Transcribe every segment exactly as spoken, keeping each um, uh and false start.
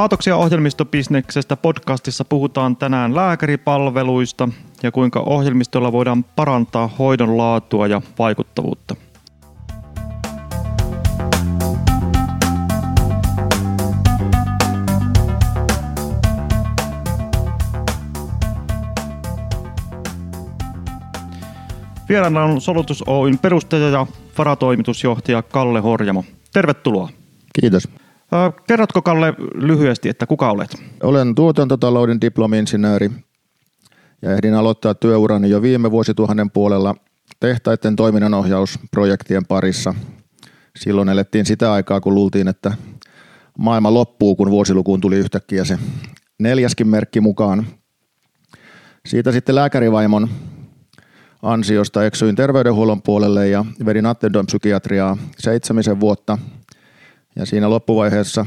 Aatoksia ohjelmistobisneksestä podcastissa puhutaan tänään lääkäripalveluista ja kuinka ohjelmistolla voidaan parantaa hoidon laatua ja vaikuttavuutta. Vieraana on Solutos Oyn perustaja ja varatoimitusjohtaja Kalle Horjamo. Tervetuloa. Kiitos. Kerrotko Kalle lyhyesti, että kuka olet? Olen tuotantotalouden diplomi-insinööri ja ehdin aloittaa työurani jo viime vuosituhannen puolella tehtaiden toiminnanohjausprojektien parissa. Silloin elettiin sitä aikaa, kun luultiin, että maailma loppuu, kun vuosilukuun tuli yhtäkkiä se neljäskin merkki mukaan. Siitä sitten lääkärivaimon ansiosta eksyin terveydenhuollon puolelle ja vedin Attendon psykiatriaa seitsemisen vuotta. Ja siinä loppuvaiheessa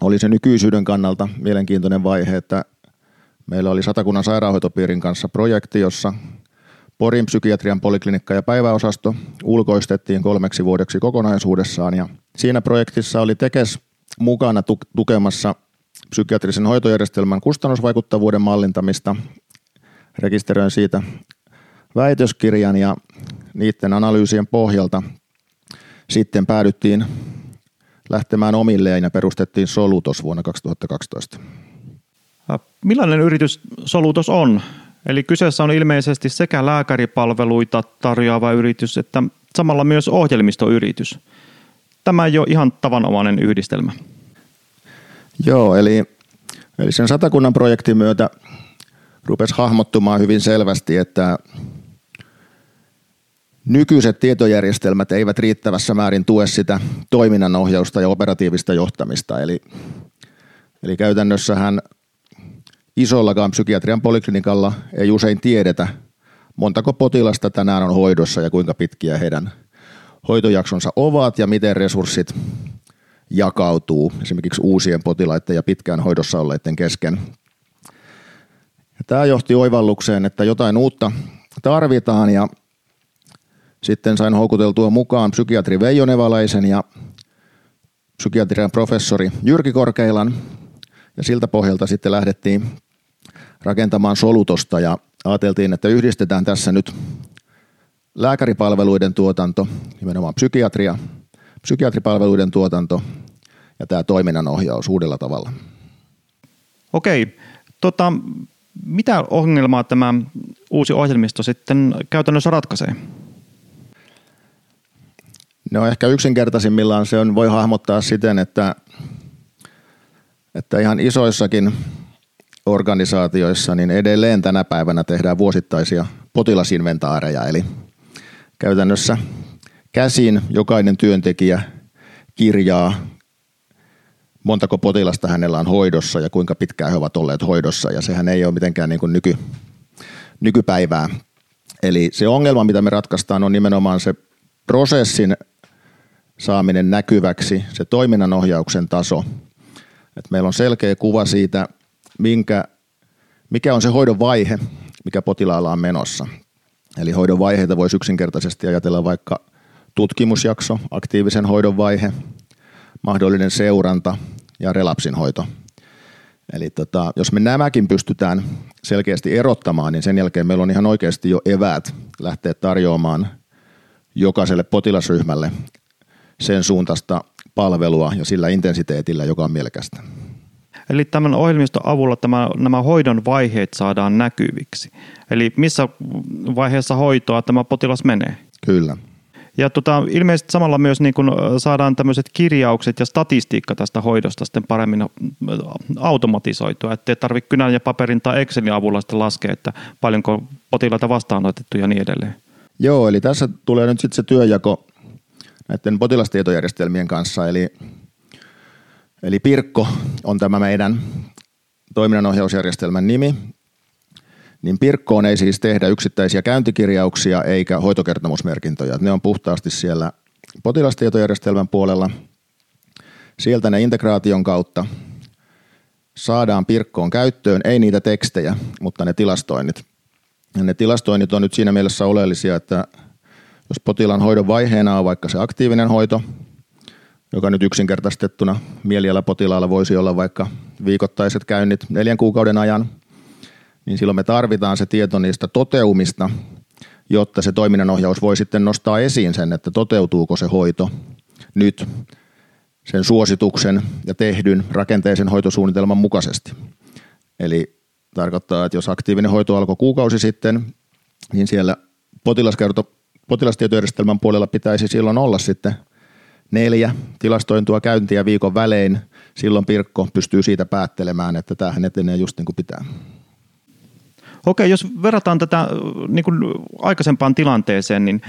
oli se nykyisyyden kannalta mielenkiintoinen vaihe, että meillä oli Satakunnan sairaanhoitopiirin kanssa projekti, jossa Porin psykiatrian poliklinikka ja päiväosasto ulkoistettiin kolmeksi vuodeksi kokonaisuudessaan. Ja siinä projektissa oli Tekes mukana tukemassa psykiatrisen hoitojärjestelmän kustannusvaikuttavuuden mallintamista. Rekisteröin siitä väitöskirjan ja niiden analyysien pohjalta sitten päädyttiin lähtemään omilleen ja perustettiin Solutos vuonna kaksituhattakaksitoista. Millainen yritys Solutos on? Eli kyseessä on ilmeisesti sekä lääkäripalveluita tarjoava yritys, että samalla myös ohjelmistoyritys. Tämä ei ole ihan tavanomainen yhdistelmä. Joo, eli, eli sen Satakunnan projektin myötä rupesi hahmottumaan hyvin selvästi, että nykyiset tietojärjestelmät eivät riittävässä määrin tue sitä toiminnanohjausta ja operatiivista johtamista. Eli, eli käytännössähän isollakaan psykiatrian poliklinikalla ei usein tiedetä, montako potilasta tänään on hoidossa ja kuinka pitkiä heidän hoitojaksonsa ovat ja miten resurssit jakautuu esimerkiksi uusien potilaiden ja pitkään hoidossa olleiden kesken. Ja tämä johti oivallukseen, että jotain uutta tarvitaan ja sitten sain houkuteltua mukaan psykiatri Veijo Nevalaisen ja psykiatrian professori Jyrki Korkeilan. Ja siltä pohjalta sitten lähdettiin rakentamaan Solutosta ja ajateltiin, että yhdistetään tässä nyt lääkäripalveluiden tuotanto, nimenomaan psykiatria, psykiatripalveluiden tuotanto ja tämä toiminnanohjaus uudella tavalla. Okei. Tota, mitä ongelmaa tämä uusi ohjelmisto sitten käytännössä ratkaisee? No ehkä yksinkertaisimmillaan se on, voi hahmottaa siten, että, että ihan isoissakin organisaatioissa niin edelleen tänä päivänä tehdään vuosittaisia potilasinventaareja. Eli käytännössä käsin jokainen työntekijä kirjaa, montako potilasta hänellä on hoidossa ja kuinka pitkään he ovat olleet hoidossa. Ja sehän ei ole mitenkään niin kuin nyky, nykypäivää. Eli se ongelma, mitä me ratkaistaan, on nimenomaan se prosessin saaminen näkyväksi, se toiminnanohjauksen taso. Et meillä on selkeä kuva siitä, minkä, mikä on se hoidon vaihe, mikä potilaalla on menossa. Eli hoidon vaiheita voisi yksinkertaisesti ajatella vaikka tutkimusjakso, aktiivisen hoidon vaihe, mahdollinen seuranta ja relapsin hoito. Eli tota, jos me nämäkin pystytään selkeästi erottamaan, niin sen jälkeen meillä on ihan oikeasti jo eväät lähteä tarjoamaan jokaiselle potilasryhmälle sen suuntaista palvelua ja sillä intensiteetillä, joka on mielekästä. Eli tämän ohjelmiston avulla tämä, nämä hoidon vaiheet saadaan näkyviksi. Eli missä vaiheessa hoitoa tämä potilas menee? Kyllä. Ja tota, ilmeisesti samalla myös niin kun saadaan tämmöiset kirjaukset ja statistiikka tästä hoidosta sitten paremmin automatisoitua, ettei tarvitse kynän ja paperin tai Excelin avulla sitten laskea, että paljonko potilaita vastaanotettu ja niin edelleen. Joo, eli tässä tulee nyt sitten se työjako näiden potilastietojärjestelmien kanssa, eli, eli Pirkko on tämä meidän toiminnanohjausjärjestelmän nimi, niin Pirkkoon ei siis tehdä yksittäisiä käyntikirjauksia eikä hoitokertomusmerkintöjä, ne on puhtaasti siellä potilastietojärjestelmän puolella, sieltä ne integraation kautta saadaan Pirkkoon käyttöön, ei niitä tekstejä, mutta ne tilastoinnit. Ja ne tilastoinnit on nyt siinä mielessä oleellisia, että jos potilaan hoidon vaiheena on vaikka se aktiivinen hoito, joka nyt yksinkertaistettuna mielialapotilaalla voisi olla vaikka viikoittaiset käynnit neljän kuukauden ajan, niin silloin me tarvitaan se tieto niistä toteumista, jotta se toiminnanohjaus voi sitten nostaa esiin sen, että toteutuuko se hoito nyt sen suosituksen ja tehdyn rakenteisen hoitosuunnitelman mukaisesti. Eli tarkoittaa, että jos aktiivinen hoito alkoi kuukausi sitten, niin siellä potilaskerto, potilastietojärjestelmän puolella pitäisi silloin olla sitten neljä tilastointua käyntiä viikon välein. Silloin Pirkko pystyy siitä päättelemään, että tämähän etenee just niin kuin pitää. Okei, jos verrataan tätä niin kuin aikaisempaan tilanteeseen, niin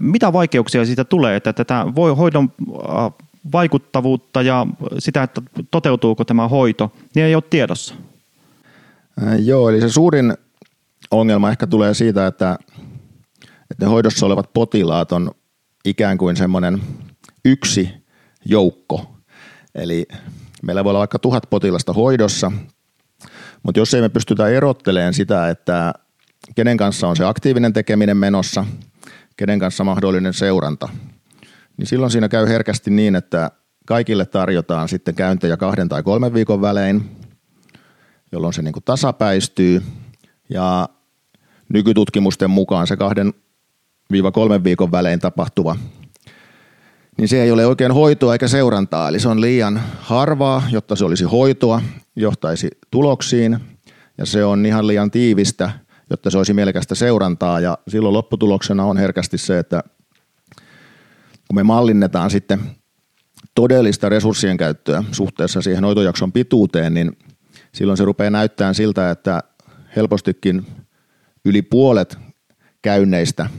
mitä vaikeuksia siitä tulee, että tätä voi hoidon vaikuttavuutta ja sitä, että toteutuuko tämä hoito, niin ei ole tiedossa? Joo, eli se suurin ongelma ehkä tulee siitä, että, että ne hoidossa olevat potilaat on ikään kuin semmoinen yksi joukko. Eli meillä voi olla vaikka tuhat potilasta hoidossa, mutta jos ei me pystytä erottelemaan sitä, että kenen kanssa on se aktiivinen tekeminen menossa, kenen kanssa mahdollinen seuranta, niin silloin siinä käy herkästi niin, että kaikille tarjotaan sitten käyntejä kahden tai kolmen viikon välein, jolloin se niin kuin tasapäistyy, ja nykytutkimusten mukaan se kahden viiva kolmen viikon välein tapahtuva, niin se ei ole oikein hoitoa eikä seurantaa, eli se on liian harvaa, jotta se olisi hoitoa, johtaisi tuloksiin, ja se on ihan liian tiivistä, jotta se olisi mielekästä seurantaa, ja silloin lopputuloksena on herkästi se, että kun me mallinnetaan sitten todellista resurssien käyttöä suhteessa siihen hoitojakson pituuteen, niin silloin se rupeaa näyttämään siltä, että helpostikin yli puolet käynneistä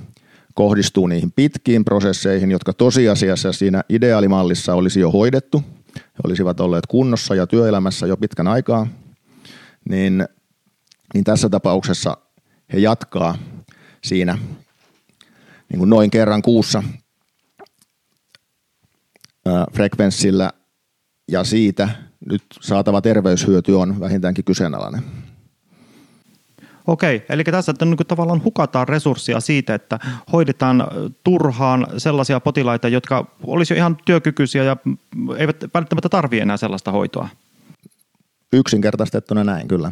kohdistuu niihin pitkiin prosesseihin, jotka tosiasiassa siinä ideaalimallissa olisi jo hoidettu, he olisivat olleet kunnossa ja työelämässä jo pitkän aikaa, niin, niin tässä tapauksessa he jatkaa siinä niin kuin noin kerran kuussa ää, frekvenssillä, ja siitä nyt saatava terveyshyöty on vähintäänkin kyseenalainen. Okei, eli tässä niin kuin tavallaan hukataan resurssia siitä, että hoidetaan turhaan sellaisia potilaita, jotka olisi jo ihan työkykyisiä ja eivät välttämättä tarvitse enää sellaista hoitoa. Yksinkertaistettuna näin, kyllä.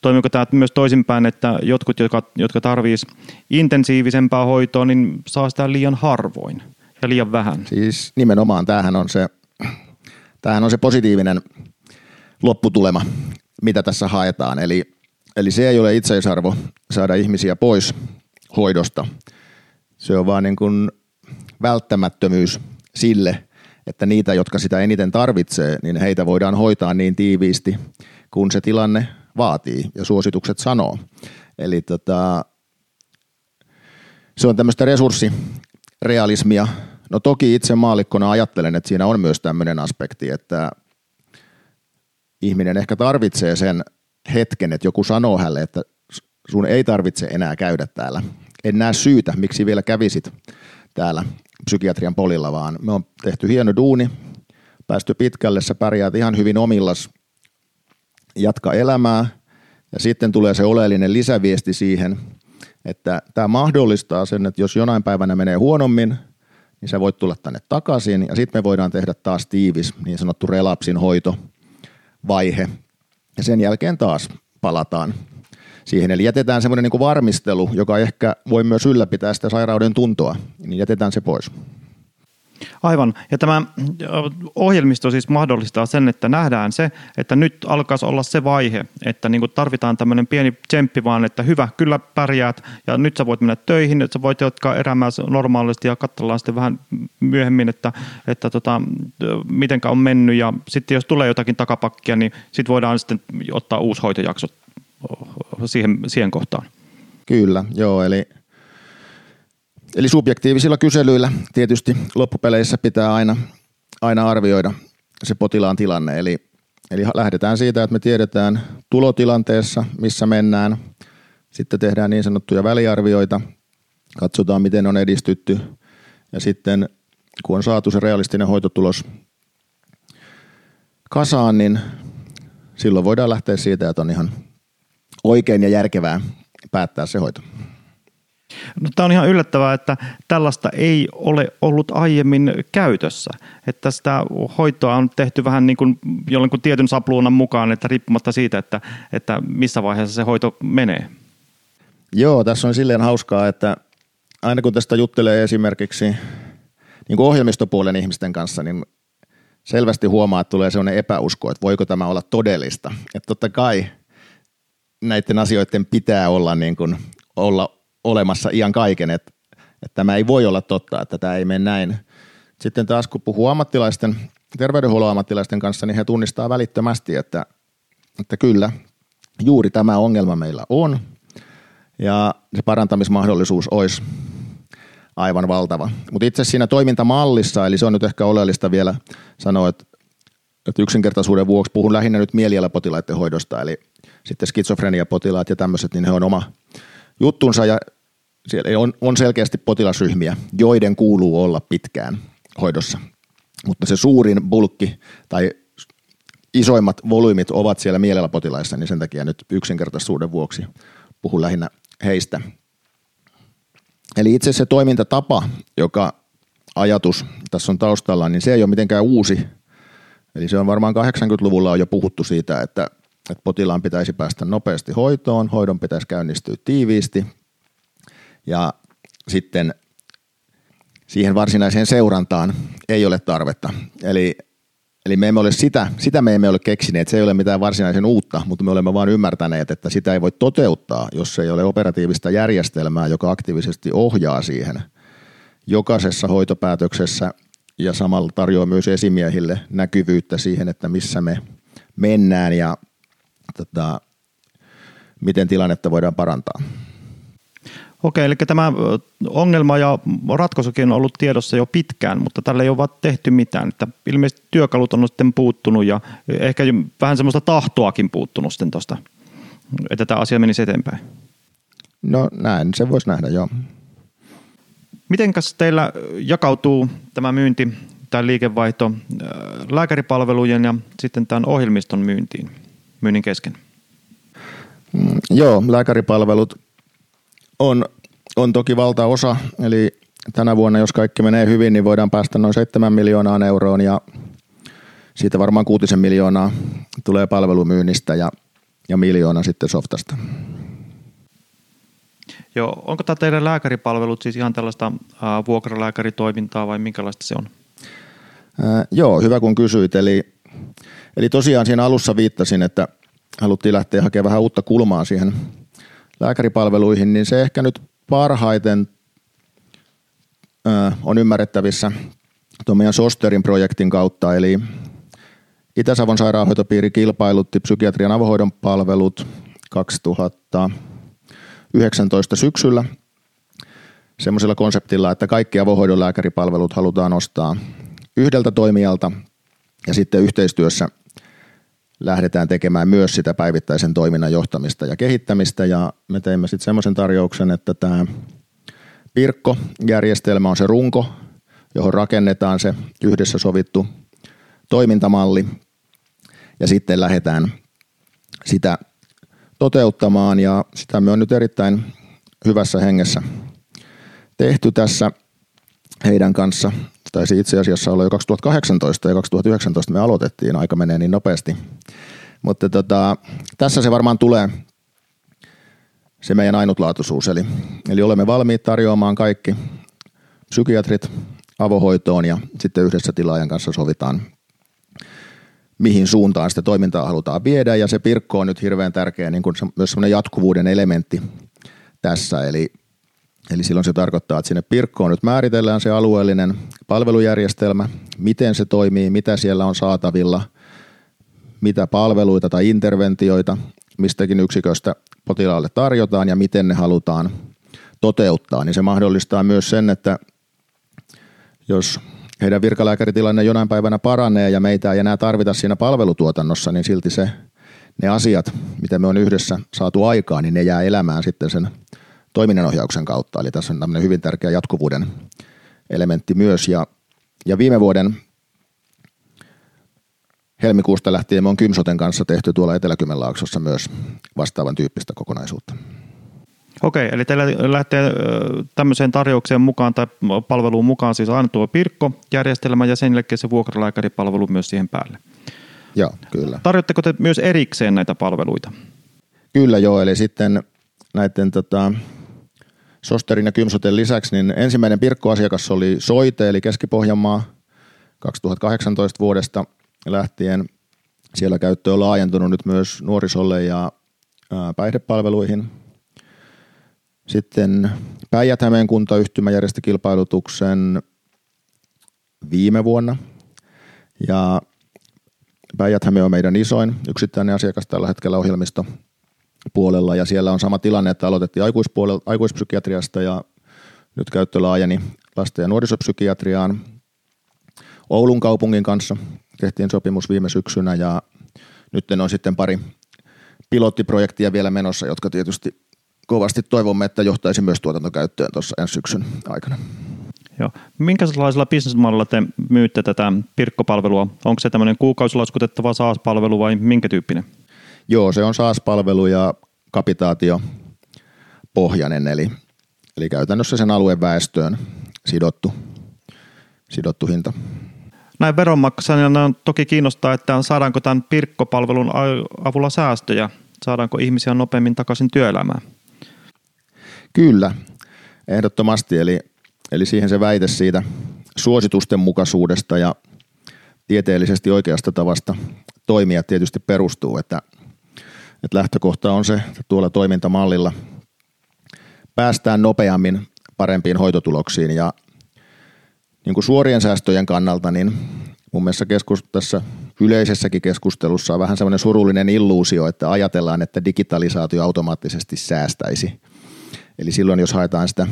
Toimiko tämä myös toisinpäin, että jotkut, jotka, jotka tarvitsisivat intensiivisempää hoitoa, niin saa sitä liian harvoin ja liian vähän? Siis nimenomaan tämähän on se, tämähän on se positiivinen lopputulema, mitä tässä haetaan, eli Eli se ei ole itseisarvo saada ihmisiä pois hoidosta. Se on vaan niin kuin välttämättömyys sille, että niitä, jotka sitä eniten tarvitsee, niin heitä voidaan hoitaa niin tiiviisti, kun se tilanne vaatii ja suositukset sanoo. Eli tota, se on tämmöistä resurssirealismia. No toki itse maallikkona ajattelen, että siinä on myös tämmöinen aspekti, että ihminen ehkä tarvitsee sen hetken, että joku sanoo hänelle, että sun ei tarvitse enää käydä täällä. En näe syytä, miksi vielä kävisit täällä psykiatrian polilla, vaan me on tehty hieno duuni, päästy pitkälle, sä pärjäät ihan hyvin omillas, jatka elämää, ja sitten tulee se oleellinen lisäviesti siihen, että tämä mahdollistaa sen, että jos jonain päivänä menee huonommin, niin sä voit tulla tänne takaisin, ja sitten me voidaan tehdä taas tiivis, niin sanottu relapsin hoitovaihe, ja sen jälkeen taas palataan siihen. Eli jätetään semmoinen niin kuin varmistelu, joka ehkä voi myös ylläpitää sitä sairauden tuntoa, niin jätetään se pois. Aivan. Ja tämä ohjelmisto siis mahdollistaa sen, että nähdään se, että nyt alkaisi olla se vaihe, että niin kuin tarvitaan tämmöinen pieni tsemppi vaan, että hyvä, kyllä pärjäät ja nyt sä voit mennä töihin, että sä voit jatkaa elämää normaalisti ja katsellaan sitten vähän myöhemmin, että, että tota, mitenkä on mennyt ja sitten jos tulee jotakin takapakkia, niin sitten voidaan sitten ottaa uusi hoitojakso siihen, siihen kohtaan. Kyllä, joo, eli Eli subjektiivisilla kyselyillä tietysti loppupeleissä pitää aina, aina arvioida se potilaan tilanne. Eli, eli lähdetään siitä, että me tiedetään tulotilanteessa, missä mennään. Sitten tehdään niin sanottuja väliarvioita, katsotaan miten on edistytty. Ja sitten kun on saatu se realistinen hoitotulos kasaan, niin silloin voidaan lähteä siitä, että on ihan oikein ja järkevää päättää se hoito. No, tämä on ihan yllättävää, että tällaista ei ole ollut aiemmin käytössä. Että sitä hoitoa on tehty vähän niin kuin jollain tietyn sapluunan mukaan, että riippumatta siitä, että, että missä vaiheessa se hoito menee. Joo, tässä on silleen hauskaa, että aina kun tästä juttelee esimerkiksi niin kuin ohjelmistopuolen ihmisten kanssa, niin selvästi huomaa, että tulee sellainen epäusko, että voiko tämä olla todellista. Että totta kai näiden asioiden pitää olla, niin kuin, olla olemassa iän kaiken, että, että tämä ei voi olla totta, että tämä ei mene näin. Sitten taas kun puhuu ammattilaisten, terveydenhuollon ammattilaisten kanssa, niin he tunnistaa välittömästi, että, että kyllä, juuri tämä ongelma meillä on ja se parantamismahdollisuus olisi aivan valtava. Mutta itse siinä toimintamallissa, eli se on nyt ehkä oleellista vielä sanoa, että, että yksinkertaisuuden vuoksi puhun lähinnä nyt mielialapotilaiden hoidosta, eli sitten skitsofreniapotilaat ja tämmöiset, niin he on oma juttunsa ja siellä on, on selkeästi potilasryhmiä, joiden kuuluu olla pitkään hoidossa, mutta se suurin bulkki tai isoimmat volyymit ovat siellä mielialapotilaissa, niin sen takia nyt yksinkertaisuuden vuoksi puhun lähinnä heistä. Eli itse se toimintatapa, joka ajatus tässä on taustalla, niin se ei ole mitenkään uusi. Eli se on varmaan kahdeksankymmentäluvulla on jo puhuttu siitä, että että potilaan pitäisi päästä nopeasti hoitoon, hoidon pitäisi käynnistyä tiiviisti ja sitten siihen varsinaiseen seurantaan ei ole tarvetta. Eli, eli me emme ole sitä, sitä me emme ole keksineet, se ei ole mitään varsinaisen uutta, mutta me olemme vain ymmärtäneet, että sitä ei voi toteuttaa, jos ei ole operatiivista järjestelmää, joka aktiivisesti ohjaa siihen jokaisessa hoitopäätöksessä ja samalla tarjoaa myös esimiehille näkyvyyttä siihen, että missä me mennään ja Tota, miten tilannetta voidaan parantaa. Okei, eli tämä ongelma ja ratkaisukin on ollut tiedossa jo pitkään, mutta tälle ei ole vaan tehty mitään. Että ilmeisesti työkalut on sitten puuttunut ja ehkä vähän semmoista tahtoakin puuttunut sitten tuosta, että tämä asia menisi eteenpäin. No näin, se voisi nähdä, joo. Mitenkäs teillä jakautuu tämä myynti tai liikevaihto lääkäripalvelujen ja sitten tämän ohjelmiston myyntiin? myynnin kesken? Mm, joo, lääkäripalvelut on, on toki valtaosa, eli tänä vuonna, jos kaikki menee hyvin, niin voidaan päästä noin seitsemän miljoonaan euroon ja siitä varmaan kuutisen miljoonaa tulee palvelumyynnistä ja, ja miljoona sitten softasta. Joo, onko tämä teidän lääkäripalvelut siis ihan tällaista ää, vuokralääkäritoimintaa vai minkälaista se on? Ää, joo, hyvä kun kysyit, eli Eli tosiaan siinä alussa viittasin, että haluttiin lähteä hakemaan vähän uutta kulmaa siihen lääkäripalveluihin, niin se ehkä nyt parhaiten ö, on ymmärrettävissä tuon meidän Sosterin projektin kautta. Eli Itä-Savon sairaanhoitopiiri kilpailutti psykiatrian avohoidon palvelut kaksituhattayhdeksäntoista syksyllä semmoisella konseptilla, että kaikki avohoidon lääkäripalvelut halutaan ostaa yhdeltä toimijalta ja sitten yhteistyössä lähdetään tekemään myös sitä päivittäisen toiminnan johtamista ja kehittämistä. Ja me teimme sitten semmoisen tarjouksen, että tämä Pirkko-järjestelmä on se runko, johon rakennetaan se yhdessä sovittu toimintamalli. Ja sitten lähdetään sitä toteuttamaan ja sitä me on nyt erittäin hyvässä hengessä tehty tässä heidän kanssa. Taisi itse asiassa olla jo kaksituhattakahdeksantoista ja kaksituhattayhdeksäntoista me aloitettiin, aika menee niin nopeasti. Mutta tota, tässä se varmaan tulee se meidän ainutlaatuisuus. Eli, eli olemme valmiit tarjoamaan kaikki psykiatrit avohoitoon ja sitten yhdessä tilaajan kanssa sovitaan, mihin suuntaan sitä toimintaa halutaan viedä. Ja se Pirkko on nyt hirveän tärkeä, niin kuin se, myös semmoinen jatkuvuuden elementti tässä. Eli Eli silloin se tarkoittaa, että sinne Pirkkoon nyt määritellään se alueellinen palvelujärjestelmä, miten se toimii, mitä siellä on saatavilla, mitä palveluita tai interventioita mistäkin yksiköstä potilaalle tarjotaan ja miten ne halutaan toteuttaa. Niin se mahdollistaa myös sen, että jos heidän virkalääkäritilanne jonain päivänä paranee ja meitä ei enää tarvita siinä palvelutuotannossa, niin silti se, ne asiat, mitä me on yhdessä saatu aikaan, niin ne jää elämään sitten sen toiminnanohjauksen kautta, eli tässä on tämmöinen hyvin tärkeä jatkuvuuden elementti myös, ja, ja viime vuoden helmikuusta lähtien me on Kymsoten kanssa tehty tuolla Etelä-Kymenlaaksossa myös vastaavan tyyppistä kokonaisuutta. Okei, eli teillä lähtee tämmöiseen tarjoukseen mukaan tai palveluun mukaan siis aina tuo Pirkko-järjestelmä ja sen jälkeen se vuokralääkäripalvelu myös siihen päälle. Joo, kyllä. Tarjotteko te myös erikseen näitä palveluita? Kyllä joo, eli sitten näiden tota, Sosterin ja Kymsoten lisäksi niin ensimmäinen Pirkko-asiakas oli Soite, eli Keski-Pohjanmaa kaksituhattakahdeksantoista vuodesta lähtien. Siellä käyttö on laajentunut nyt myös nuorisolle ja ää, päihdepalveluihin. Sitten Päijät-Hämeen kuntayhtymä järjesti kilpailutuksen viime vuonna. Ja Päijät-Häme on meidän isoin yksittäinen asiakas tällä hetkellä ohjelmistopuolella. Ja siellä on sama tilanne, että aloitettiin aikuispsykiatriasta ja nyt käyttö laajeni lasten ja nuorisopsykiatriaan. Oulun kaupungin kanssa tehtiin sopimus viime syksynä ja nyt on sitten pari pilottiprojektia vielä menossa, jotka tietysti kovasti toivomme, että johtaisi myös tuotantokäyttöön tuossa ensi syksyn aikana. Joo. Minkälaisella bisnesmallilla te myytte tätä Pirkko-palvelua? Onko se tämmöinen kuukausilaskutettava SaaS-palvelu vai minkä tyyppinen? Joo, se on SaaS-palvelu ja kapitaatiopohjainen, eli, eli käytännössä sen alueväestöön sidottu, sidottu hinta. Näin veronmaksajana toki kiinnostaa, että saadaanko tämän Pirkko-palvelun avulla säästöjä? Saadaanko ihmisiä nopeammin takaisin työelämään? Kyllä, ehdottomasti. Eli, eli siihen se väite siitä suositusten mukaisuudesta ja tieteellisesti oikeasta tavasta toimia tietysti perustuu. Että, että lähtökohta on se, että tuolla toimintamallilla päästään nopeammin parempiin hoitotuloksiin. Ja niin kuin suorien säästöjen kannalta, niin mun mielestä tässä yleisessäkin keskustelussa on vähän sellainen surullinen illuusio, että ajatellaan, että digitalisaatio automaattisesti säästäisi. Eli silloin, jos haetaan sitä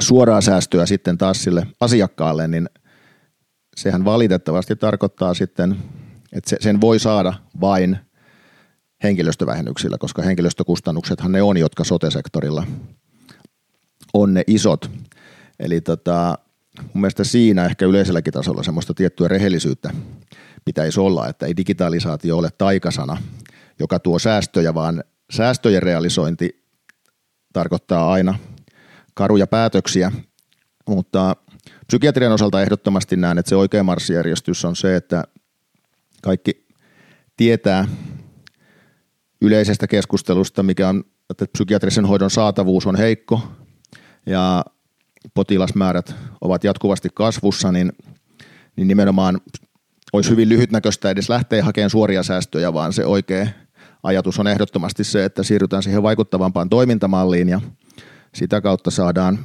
suoraa säästöä sitten taas sille asiakkaalle, niin sehän valitettavasti tarkoittaa sitten, että sen voi saada vain henkilöstövähennyksillä, koska henkilöstökustannuksethan ne on, jotka sote-sektorilla on ne isot. Eli tota, mun mielestä siinä ehkä yleiselläkin tasolla semmoista tiettyä rehellisyyttä pitäisi olla, että ei digitalisaatio ole taikasana, joka tuo säästöjä, vaan säästöjen realisointi tarkoittaa aina karuja päätöksiä, mutta psykiatrian osalta ehdottomasti näen, että se oikea marssijärjestys on se, että kaikki tietää yleisestä keskustelusta, mikä on, että psykiatrisen hoidon saatavuus on heikko ja potilasmäärät ovat jatkuvasti kasvussa, niin, niin nimenomaan olisi hyvin lyhytnäköistä edes lähteä hakemaan suoria säästöjä, vaan se oikea ajatus on ehdottomasti se, että siirrytään siihen vaikuttavampaan toimintamalliin ja sitä kautta saadaan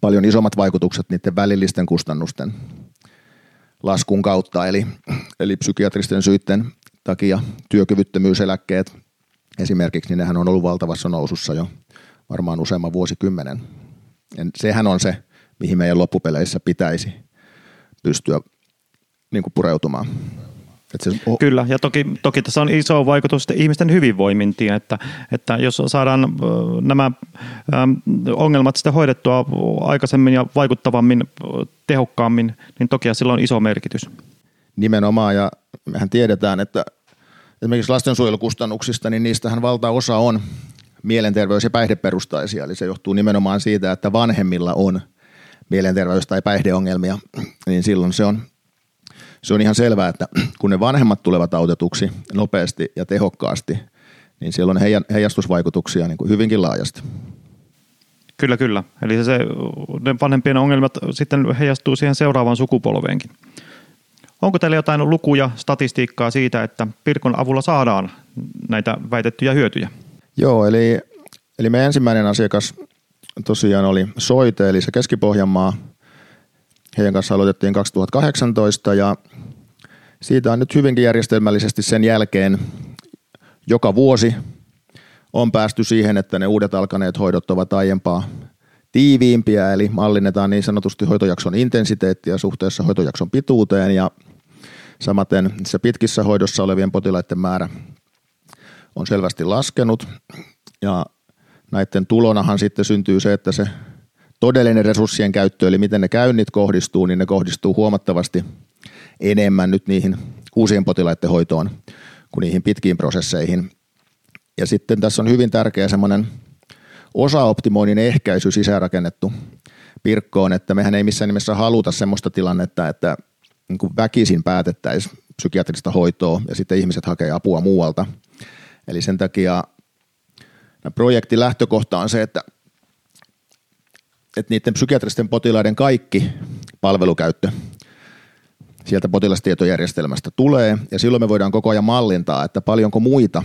paljon isommat vaikutukset niiden välillisten kustannusten laskun kautta. Eli, eli psykiatristen syiden takia työkyvyttömyyseläkkeet esimerkiksi, niin nehän on ollut valtavassa nousussa jo varmaan useamman vuosikymmenen. Ja sehän on se, mihin meidän loppupeleissä pitäisi pystyä niin kuin pureutumaan. Kyllä, ja toki, toki tässä on iso vaikutus ihmisten hyvinvoimintiin, että, että jos saadaan nämä ongelmat sitten hoidettua aikaisemmin ja vaikuttavammin, tehokkaammin, niin toki sillä on iso merkitys. Nimenomaan, ja mehän tiedetään, että esimerkiksi lastensuojelukustannuksista, niin niistähän valtaosa on mielenterveys- ja päihdeperustaisia, eli se johtuu nimenomaan siitä, että vanhemmilla on mielenterveys- tai päihdeongelmia, niin silloin se on Se on ihan selvää, että kun ne vanhemmat tulevat autetuksi nopeasti ja tehokkaasti, niin siellä on heijastusvaikutuksia niin kuin hyvinkin laajasti. Kyllä, kyllä. Eli se, ne vanhempien ongelmat sitten heijastuu siihen seuraavaan sukupolveenkin. Onko teillä jotain lukuja, statistiikkaa siitä, että Pirkon avulla saadaan näitä väitettyjä hyötyjä? Joo, eli, eli meidän ensimmäinen asiakas tosiaan oli Soite, eli se Keski-Pohjanmaa. Heidän kanssa aloitettiin kaksituhattakahdeksantoista ja siitä on nyt hyvinkin järjestelmällisesti sen jälkeen joka vuosi on päästy siihen, että ne uudet alkaneet hoidot ovat aiempaa tiiviimpiä, eli mallinnetaan niin sanotusti hoitojakson intensiteettiä suhteessa hoitojakson pituuteen ja samaten se pitkissä hoidossa olevien potilaiden määrä on selvästi laskenut ja näiden tulonahan sitten syntyy se, että se todellinen resurssien käyttö, eli miten ne käynnit kohdistuu, niin ne kohdistuu huomattavasti enemmän nyt niihin uusien potilaiden hoitoon kuin niihin pitkiin prosesseihin. Ja sitten tässä on hyvin tärkeä semmoinen osaoptimoinnin ehkäisy sisäänrakennettu Pirkkoon, että mehän ei missään nimessä haluta sellaista tilannetta, että niin kuin väkisin päätettäisiin psykiatrista hoitoa ja sitten ihmiset hakee apua muualta. Eli sen takia projektin lähtökohta on se, että, että niiden psykiatristen potilaiden kaikki palvelukäyttö sieltä potilastietojärjestelmästä tulee, ja silloin me voidaan koko ajan mallintaa, että paljonko muita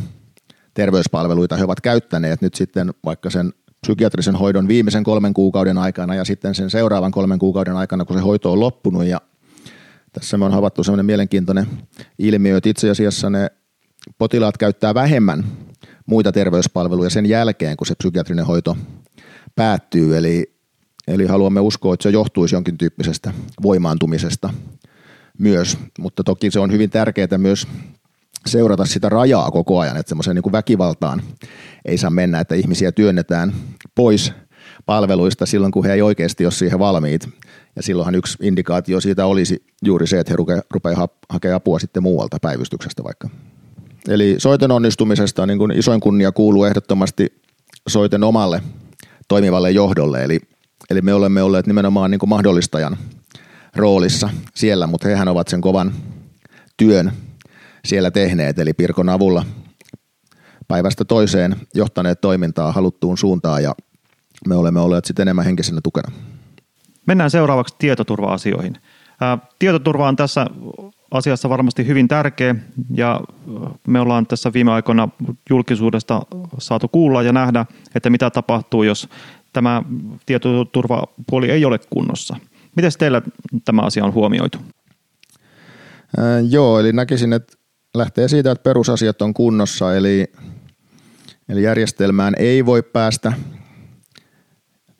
terveyspalveluita he ovat käyttäneet nyt sitten vaikka sen psykiatrisen hoidon viimeisen kolmen kuukauden aikana ja sitten sen seuraavan kolmen kuukauden aikana, kun se hoito on loppunut. Ja tässä me on havaittu sellainen mielenkiintoinen ilmiö, että itse asiassa ne potilaat käyttää vähemmän muita terveyspalveluja sen jälkeen, kun se psykiatrinen hoito päättyy. Eli, eli haluamme uskoa, että se johtuisi jonkin tyyppisestä voimaantumisesta myös, mutta toki se on hyvin tärkeää myös seurata sitä rajaa koko ajan, että semmoiseen niin kuin väkivaltaan ei saa mennä, että ihmisiä työnnetään pois palveluista silloin, kun he ei oikeasti ole siihen valmiit. Ja silloinhan yksi indikaatio siitä olisi juuri se, että he rupeaa rupea hakea apua sitten muualta päivystyksestä vaikka. Eli Soiten onnistumisesta niin kuin isoin kunnia kuuluu ehdottomasti Soiten omalle toimivalle johdolle. Eli, eli me olemme olleet nimenomaan niin kuin mahdollistajan roolissa siellä, mutta hehän ovat sen kovan työn siellä tehneet, eli Pirkon avulla päivästä toiseen johtaneet toimintaa haluttuun suuntaan, ja me olemme olleet sitten enemmän henkisenä tukena. Mennään seuraavaksi tietoturva-asioihin. Ää, tietoturva on tässä asiassa varmasti hyvin tärkeä, ja me ollaan tässä viime aikoina julkisuudesta saatu kuulla ja nähdä, että mitä tapahtuu, jos tämä tietoturvapuoli ei ole kunnossa. Miten teillä tämä asia on huomioitu? Ää, joo, eli näkisin, että lähtee siitä, että perusasiat on kunnossa, eli, eli järjestelmään ei voi päästä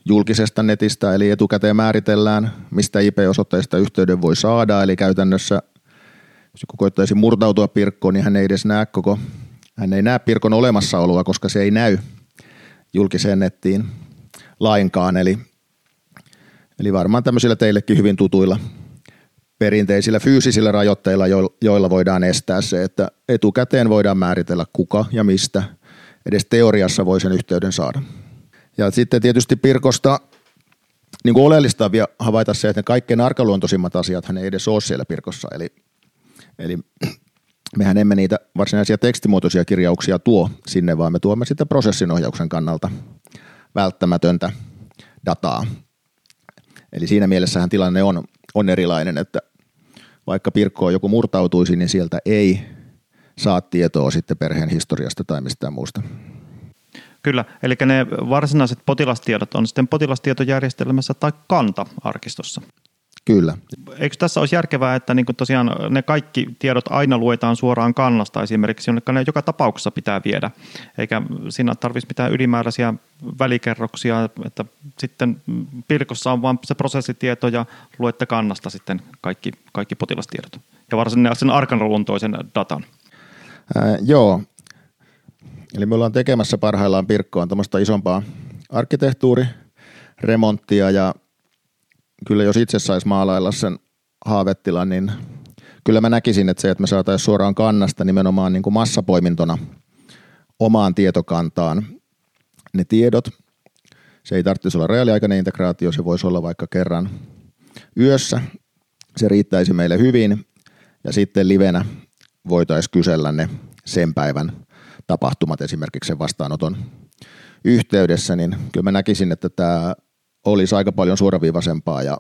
julkisesta netistä, eli etukäteen määritellään, mistä I P-osoitteesta yhteyden voi saada, eli käytännössä, jos joku koittaisi murtautua Pirkkoon, niin hän ei edes näe koko, hän ei näe Pirkon olemassaoloa, koska se ei näy julkiseen nettiin lainkaan, eli Eli varmaan tämmöisillä teillekin hyvin tutuilla perinteisillä fyysisillä rajoitteilla, joilla voidaan estää se, että etukäteen voidaan määritellä kuka ja mistä. Edes teoriassa voi sen yhteyden saada. Ja sitten tietysti Pirkosta niin kuin oleellista on vielä havaita se, että ne kaikkein arkaluontoisimmat asiathan ei edes ole siellä Pirkossa. Eli, eli mehän emme niitä varsinaisia tekstimuotoisia kirjauksia tuo sinne, vaan me tuomme sitä prosessinohjauksen kannalta välttämätöntä dataa. Eli siinä mielessähän tilanne on, on erilainen, että vaikka Pirkkoon joku murtautuisi, niin sieltä ei saa tietoa sitten perheen historiasta tai mistään muusta. Kyllä, eli ne varsinaiset potilastiedot on sitten potilastietojärjestelmässä tai Kanta-arkistossa. Kyllä. Eikö tässä olisi järkevää, että niin kuin tosiaan ne kaikki tiedot aina luetaan suoraan Kannasta esimerkiksi, jonne ne joka tapauksessa pitää viedä, eikä siinä tarvitsisi mitään ylimääräisiä välikerroksia, että sitten Pirkossa on vain se prosessitieto ja luette Kannasta sitten kaikki, kaikki potilastiedot ja varsin sen arkaluontoisen datan. Ää, joo, eli me ollaan tekemässä parhaillaan Pirkkoon tämmöistä isompaa arkkitehtuuriremonttia ja kyllä jos itse saisi maalailla sen haavetilan, niin kyllä mä näkisin, että se, että me saataisiin suoraan Kannasta nimenomaan niin kuin massapoimintona omaan tietokantaan ne tiedot. Se ei tarvitsisi olla reaaliaikainen integraatio, se voisi olla vaikka kerran yössä. Se riittäisi meille hyvin ja sitten livenä voitaisiin kysellä ne sen päivän tapahtumat esimerkiksi sen vastaanoton yhteydessä, niin kyllä mä näkisin, että tämä olisi aika paljon suoraviivaisempaa ja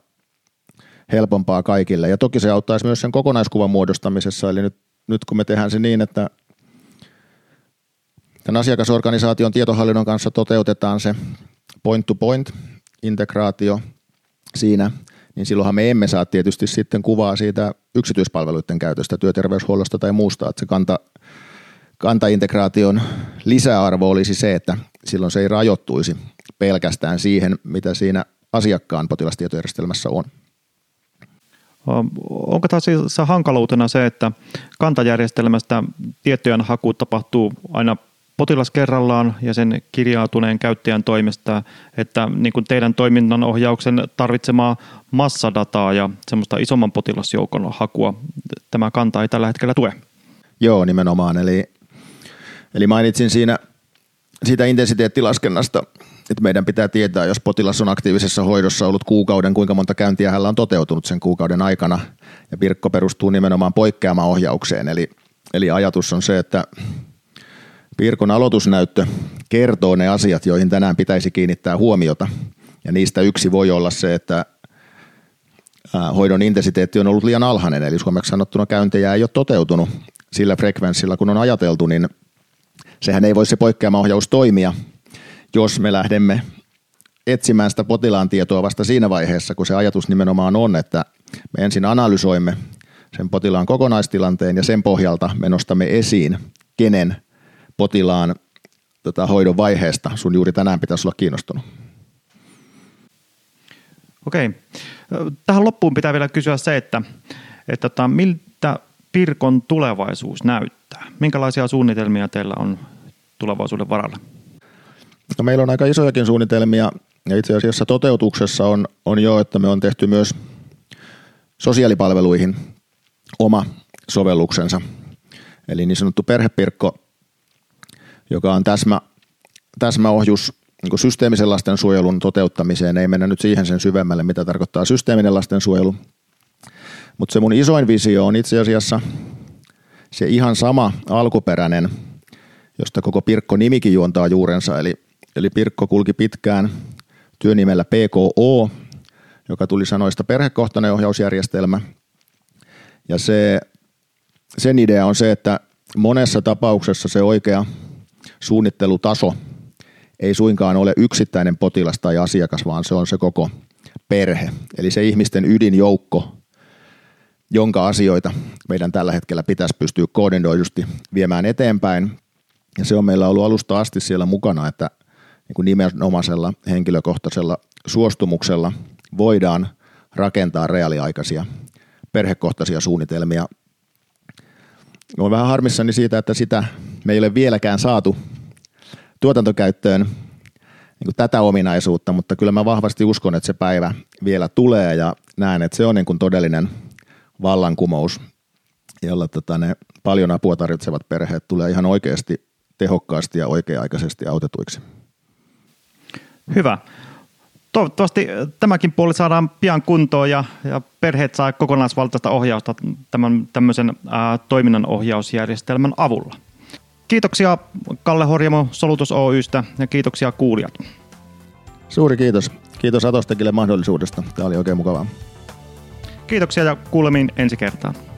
helpompaa kaikille. Ja toki se auttaisi myös sen kokonaiskuvan muodostamisessa. Eli nyt, nyt kun me tehdään se niin, että tämän asiakasorganisaation tietohallinnon kanssa toteutetaan se point-to-point-integraatio siinä, niin silloinhan me emme saa tietysti sitten kuvaa siitä yksityispalveluiden käytöstä, työterveyshuollosta tai muusta. Että se kanta, kantaintegraation lisäarvo olisi se, että silloin se ei rajoittuisi pelkästään siihen, mitä siinä asiakkaan potilastietojärjestelmässä on. Onko taas hankaluutena se, että kantajärjestelmästä tietojen haku tapahtuu aina potilas kerrallaan ja sen kirjautuneen käyttäjän toimesta, että niin kuin teidän toiminnanohjauksen tarvitsemaa massadataa ja semmoista isomman potilasjoukon hakua tämä kanta ei tällä hetkellä tue? Joo, nimenomaan. Eli, eli mainitsin siinä siitä intensiteettilaskennasta että meidän pitää tietää, jos potilas on aktiivisessa hoidossa ollut kuukauden, kuinka monta käyntiä hänellä on toteutunut sen kuukauden aikana. Ja Pirkko perustuu nimenomaan poikkeamaohjaukseen. Eli, eli ajatus on se, että Pirkon aloitusnäyttö kertoo ne asiat, joihin tänään pitäisi kiinnittää huomiota. Ja niistä yksi voi olla se, että hoidon intensiteetti on ollut liian alhainen, eli suomeksi sanottuna käyntejä ei ole toteutunut sillä frekvenssillä, kun on ajateltu, niin sehän ei voi se poikkeamaohjaus toimia, jos me lähdemme etsimään sitä potilaan tietoa vasta siinä vaiheessa, kun se ajatus nimenomaan on, että me ensin analysoimme sen potilaan kokonaistilanteen ja sen pohjalta me nostamme esiin, kenen potilaan tota, hoidon vaiheesta sun juuri tänään pitäisi olla kiinnostunut. Okei. Tähän loppuun pitää vielä kysyä se, että, että miltä Pirkon tulevaisuus näyttää? Minkälaisia suunnitelmia teillä on tulevaisuuden varalla? No, meillä on aika isojakin suunnitelmia ja itse asiassa toteutuksessa on, on jo, että me on tehty myös sosiaalipalveluihin oma sovelluksensa. Eli niin sanottu perhepirkko, joka on täsmä, täsmäohjus niin systeemisen lastensuojelun toteuttamiseen, ei mennä nyt siihen sen syvemmälle, mitä tarkoittaa systeeminen lastensuojelu. Mutta se mun isoin visio on itse asiassa se ihan sama alkuperäinen, josta koko Pirkko-nimikin juontaa juurensa. Eli, eli Pirkko kulki pitkään työnimellä P K O, joka tuli sanoista perhekohtainen ohjausjärjestelmä. Ja se, sen idea on se, että monessa tapauksessa se oikea suunnittelutaso ei suinkaan ole yksittäinen potilas tai asiakas, vaan se on se koko perhe. Eli se ihmisten ydinjoukko, jonka asioita meidän tällä hetkellä pitäisi pystyä koordinoidusti viemään eteenpäin. Ja se on meillä ollut alusta asti siellä mukana, että nimenomaisella henkilökohtaisella suostumuksella voidaan rakentaa reaaliaikaisia perhekohtaisia suunnitelmia. Olen vähän harmissani siitä, että sitä me ei ole vieläkään saatu tuotantokäyttöön niin tätä ominaisuutta, mutta kyllä mä vahvasti uskon, että se päivä vielä tulee ja näen, että se on niin kuin todellinen vallankumous, jolla tota ne paljon apua tarvitsevat perheet tulee ihan oikeasti tehokkaasti ja oikea-aikaisesti autetuiksi. Hyvä. Toivottavasti tämäkin puoli saadaan pian kuntoon ja, ja perheet saa kokonaisvaltaista ohjausta tämän, tämmöisen ää, toiminnanohjausjärjestelmän avulla. Kiitoksia Kalle Horjamo Solutos Oy:stä ja kiitoksia kuulijat. Suuri kiitos. Kiitos Atostekille mahdollisuudesta. Tämä oli oikein mukavaa. Kiitoksia ja kuulemiin ensi kertaan.